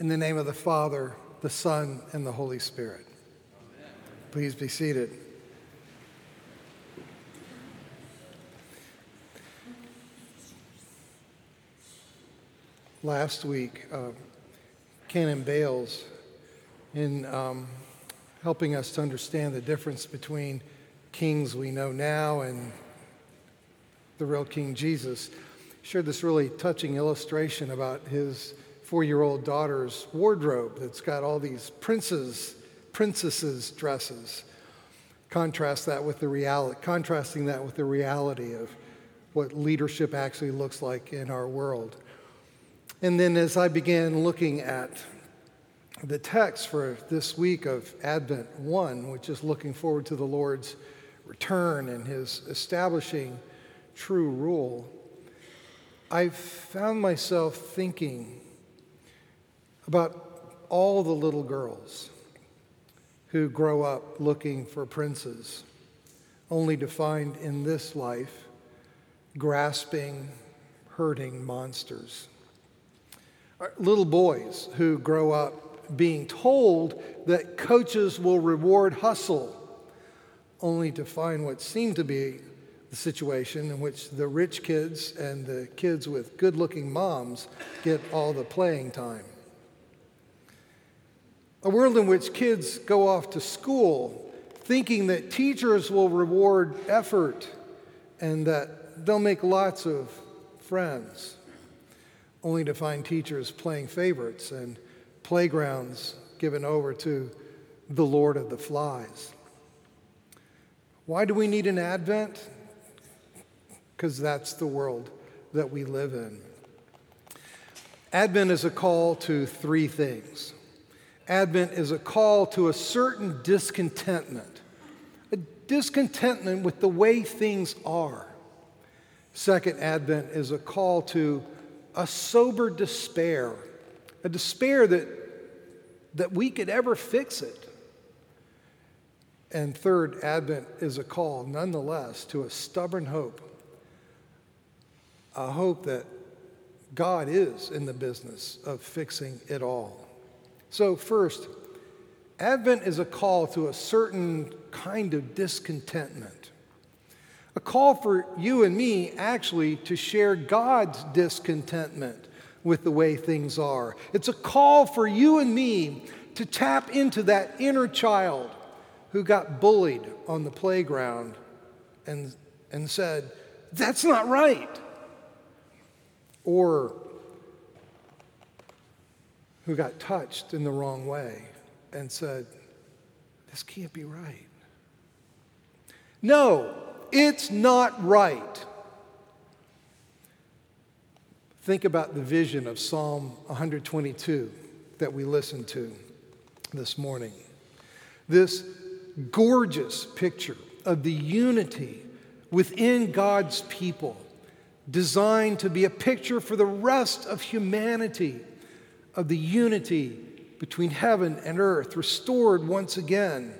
In the name of the Father, the Son, and the Holy Spirit. Amen. Please be seated. Last week, Canon Bales, in helping us to understand the difference between kings we know now and the real King Jesus, shared this really touching illustration about his four-year-old daughter's wardrobe that's got all these princesses' dresses. Contrasting that with the reality of what leadership actually looks like in our world. And then as I began looking at the text for this week of Advent 1, which is looking forward to the Lord's return and his establishing true rule, I found myself thinking about all the little girls who grow up looking for princes, only to find in this life grasping, hurting monsters. Little boys who grow up being told that coaches will reward hustle, only to find what seemed to be the situation in which the rich kids and the kids with good-looking moms get all the playing time. A world in which kids go off to school thinking that teachers will reward effort and that they'll make lots of friends, only to find teachers playing favorites and playgrounds given over to the Lord of the Flies. Why do we need an Advent? Because that's the world that we live in. Advent is a call to three things. Advent is a call to a certain discontentment, a discontentment with the way things are. Second, Advent is a call to a sober despair, a despair that we could ever fix it. And third, Advent is a call, nonetheless, to a stubborn hope, a hope that God is in the business of fixing it all. So first, Advent is a call to a certain kind of discontentment. A call for you and me, actually, to share God's discontentment with the way things are. It's a call for you and me to tap into that inner child who got bullied on the playground and said, "That's not right," or who got touched in the wrong way and said, "This can't be right. No, it's not right." Think about the vision of Psalm 122 that we listened to this morning. This gorgeous picture of the unity within God's people, designed to be a picture for the rest of humanity, of the unity between heaven and earth, restored once again.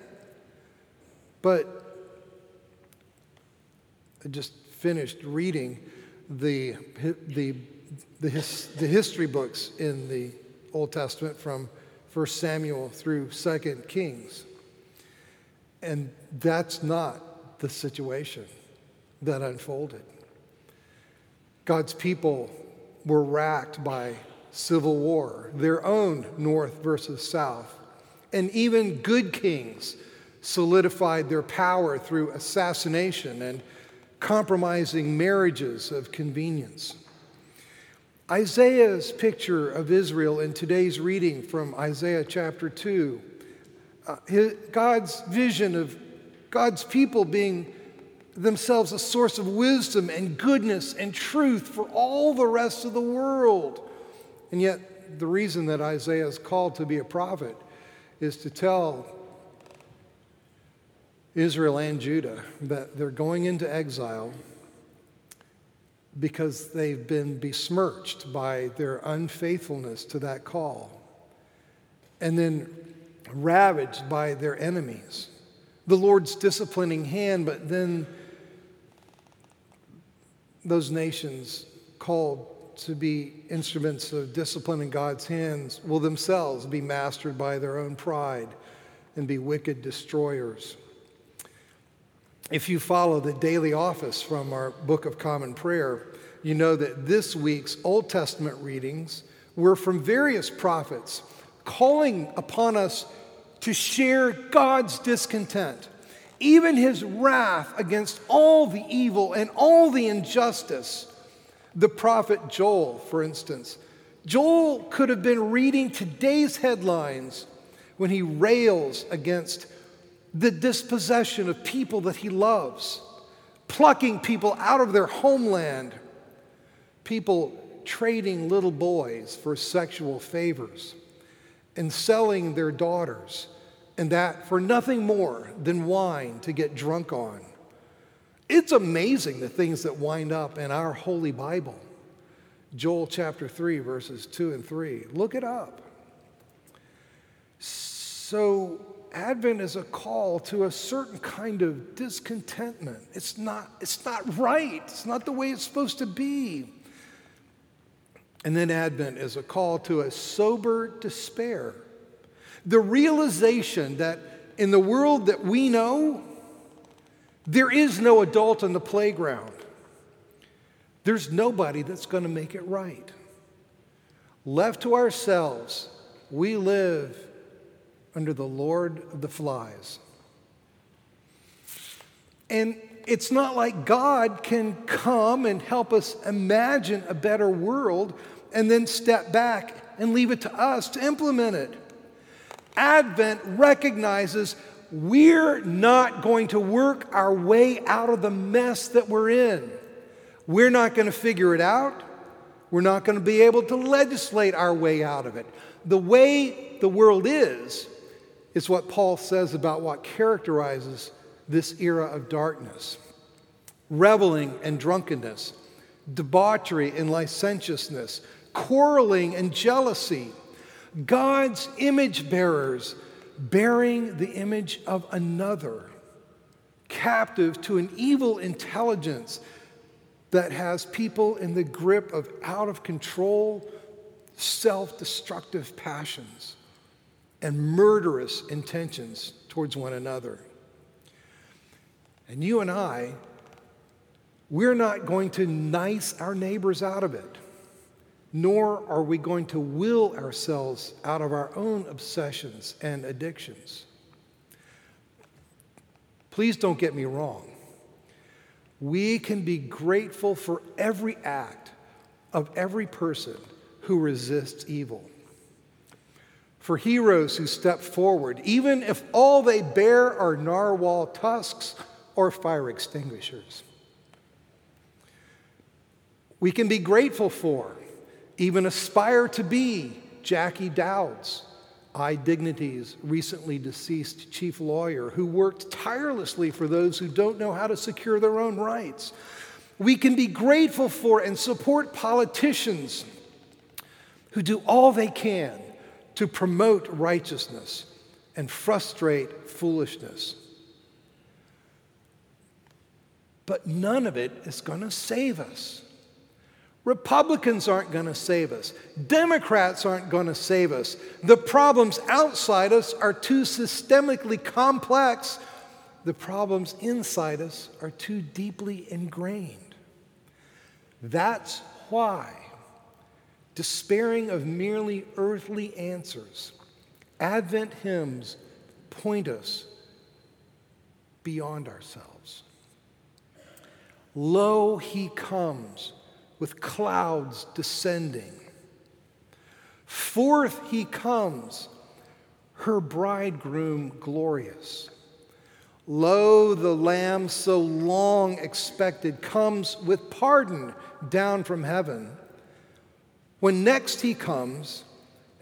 But I just finished reading the history books in the Old Testament from 1 Samuel through 2 Kings. And that's not the situation that unfolded. God's people were racked by civil war, their own north versus south. And even good kings solidified their power through assassination and compromising marriages of convenience. Isaiah's picture of Israel in today's reading from Isaiah chapter 2, God's vision of God's people being themselves a source of wisdom and goodness and truth for all the rest of the world. And yet, the reason that Isaiah is called to be a prophet is to tell Israel and Judah that they're going into exile because they've been besmirched by their unfaithfulness to that call, and then ravaged by their enemies. The Lord's disciplining hand, but then those nations called to be instruments of discipline in God's hands will themselves be mastered by their own pride and be wicked destroyers. If you follow the daily office from our Book of Common Prayer, you know that this week's Old Testament readings were from various prophets calling upon us to share God's discontent, even his wrath against all the evil and all the injustice. The prophet Joel, for instance. Joel could have been reading today's headlines when he rails against the dispossession of people that he loves, plucking people out of their homeland, people trading little boys for sexual favors, and selling their daughters, and that for nothing more than wine to get drunk on. It's amazing the things that wind up in our Holy Bible. Joel chapter 3, verses 2 and 3. Look it up. So Advent is a call to a certain kind of discontentment. It's not right. It's not the way it's supposed to be. And then Advent is a call to a sober despair. The realization that in the world that we know, there is no adult on the playground. There's nobody that's going to make it right. Left to ourselves, we live under the Lord of the Flies. And it's not like God can come and help us imagine a better world and then step back and leave it to us to implement it. Advent recognizes we're not going to work our way out of the mess that we're in. We're not going to figure it out. We're not going to be able to legislate our way out of it. The way the world is what Paul says about what characterizes this era of darkness. Reveling and drunkenness, debauchery and licentiousness, quarreling and jealousy, God's image bearers bearing the image of another, captive to an evil intelligence that has people in the grip of out-of-control, self-destructive passions and murderous intentions towards one another. And you and I, we're not going to nice our neighbors out of it, nor are we going to will ourselves out of our own obsessions and addictions. Please don't get me wrong. We can be grateful for every act of every person who resists evil. For heroes who step forward, even if all they bear are narwhal tusks or fire extinguishers. We can be grateful for, even aspire to be, Jackie Dowd's, iDignity's recently deceased chief lawyer who worked tirelessly for those who don't know how to secure their own rights. We can be grateful for and support politicians who do all they can to promote righteousness and frustrate foolishness. But none of it is going to save us. Republicans aren't going to save us. Democrats aren't going to save us. The problems outside us are too systemically complex. The problems inside us are too deeply ingrained. That's why, despairing of merely earthly answers, Advent hymns point us beyond ourselves. Lo, he comes, with clouds descending. Forth he comes, her bridegroom glorious. Lo, the Lamb so long expected comes with pardon down from heaven. When next he comes,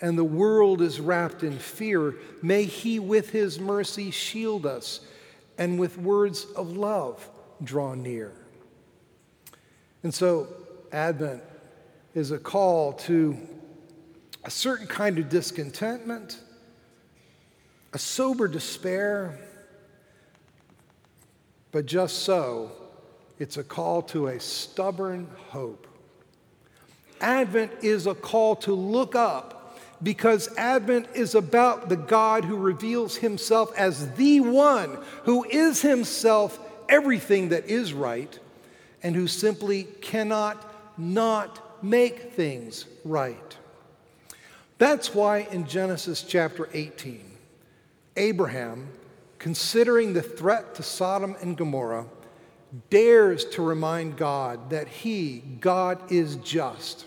and the world is wrapped in fear, may he with his mercy shield us, and with words of love draw near. And so, Advent is a call to a certain kind of discontentment, a sober despair, but just so, it's a call to a stubborn hope. Advent is a call to look up, because Advent is about the God who reveals himself as the one who is himself everything that is right, and who simply cannot not make things right. That's why in Genesis chapter 18, Abraham, considering the threat to Sodom and Gomorrah, dares to remind God that he, God, is just.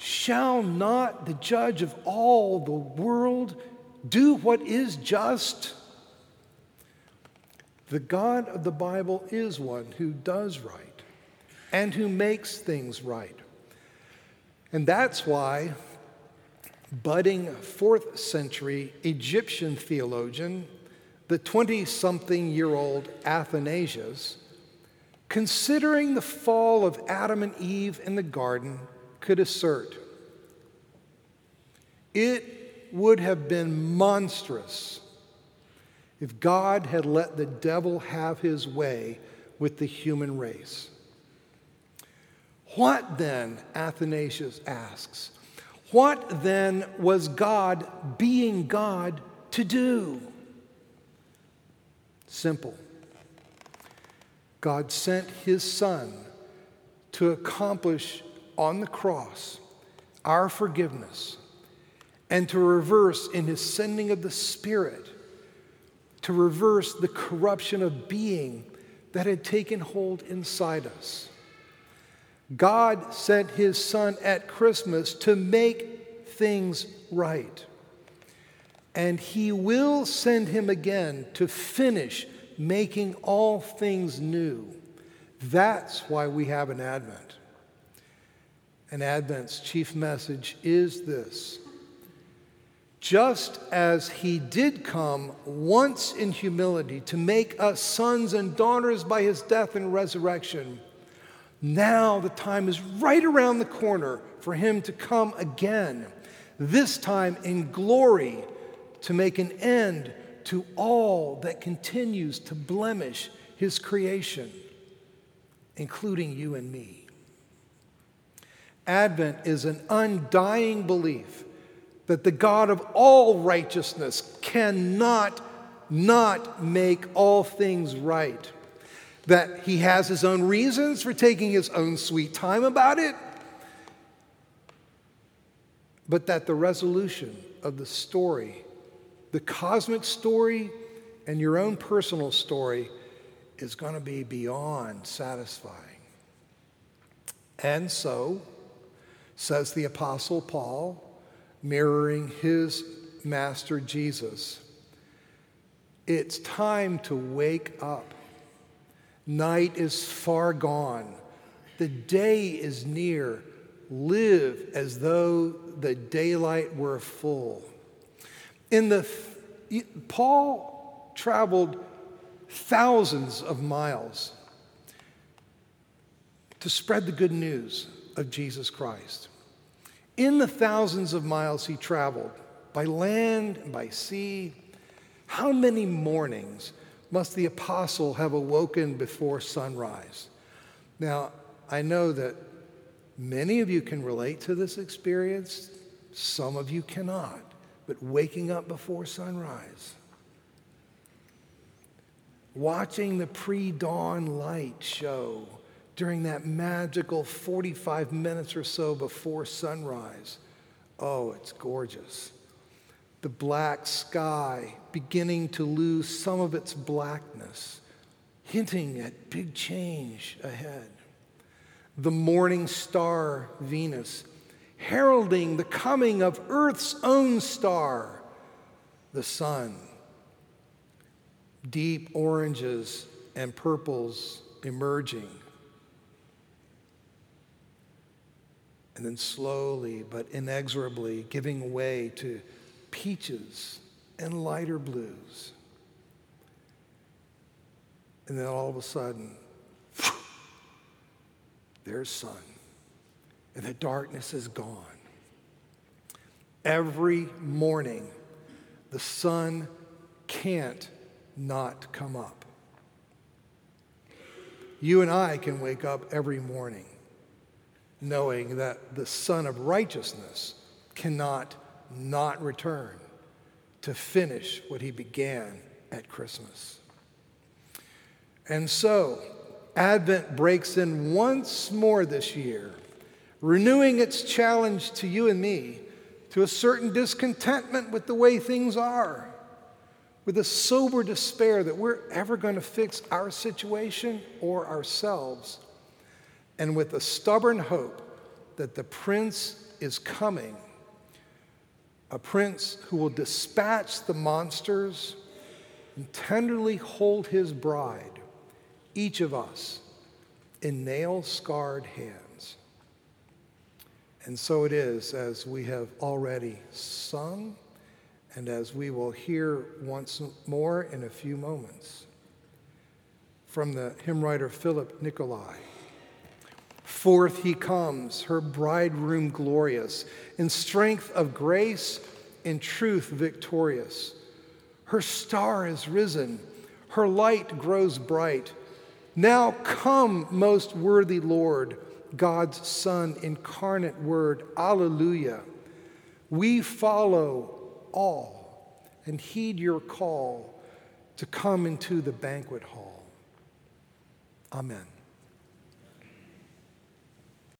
Shall not the judge of all the world do what is just? The God of the Bible is one who does right and who makes things right. And that's why budding 4th century Egyptian theologian, the 20-something-year-old Athanasius, considering the fall of Adam and Eve in the garden, could assert, it would have been monstrous if God had let the devil have his way with the human race. What then, Athanasius asks, what then was God being God to do? Simple. God sent his Son to accomplish on the cross our forgiveness, and to reverse in his sending of the Spirit, to reverse the corruption of being that had taken hold inside us. God sent his Son at Christmas to make things right. And he will send him again to finish making all things new. That's why we have an Advent. And Advent's chief message is this: just as he did come once in humility to make us sons and daughters by his death and resurrection, now the time is right around the corner for him to come again, this time in glory, to make an end to all that continues to blemish his creation, including you and me. Advent is an undying belief that the God of all righteousness cannot not make all things right, that he has his own reasons for taking his own sweet time about it, but that the resolution of the story, the cosmic story and your own personal story, is going to be beyond satisfying. And so, says the Apostle Paul, mirroring his master Jesus, it's time to wake up. Night is far gone. The day is near. Live as though the daylight were full. Paul traveled thousands of miles to spread the good news of Jesus Christ. In the thousands of miles he traveled, by land and by sea, how many mornings must the apostle have awoken before sunrise? Now, I know that many of you can relate to this experience. Some of you cannot. But waking up before sunrise, watching the pre-dawn light show during that magical 45 minutes or so before sunrise. Oh, it's gorgeous. The black sky beginning to lose some of its blackness, hinting at big change ahead. The morning star, Venus, heralding the coming of Earth's own star, the sun. Deep oranges and purples emerging. And then slowly but inexorably giving way to peaches and lighter blues. And then all of a sudden, there's sun. And the darkness is gone. Every morning, the sun can't not come up. You and I can wake up every morning knowing that the Son of Righteousness cannot not return to finish what he began at Christmas. And so, Advent breaks in once more this year, renewing its challenge to you and me to a certain discontentment with the way things are, with a sober despair that we're ever going to fix our situation or ourselves, and with a stubborn hope that the Prince is coming, a Prince who will dispatch the monsters and tenderly hold his bride, each of us, in nail-scarred hands. And so it is, as we have already sung, and as we will hear once more in a few moments from the hymn writer Philip Nikolai. Forth he comes, her bridegroom glorious, in strength of grace, in truth victorious. Her star is risen, her light grows bright. Now come, most worthy Lord, God's Son, incarnate Word, Alleluia. We follow all and heed your call to come into the banquet hall. Amen.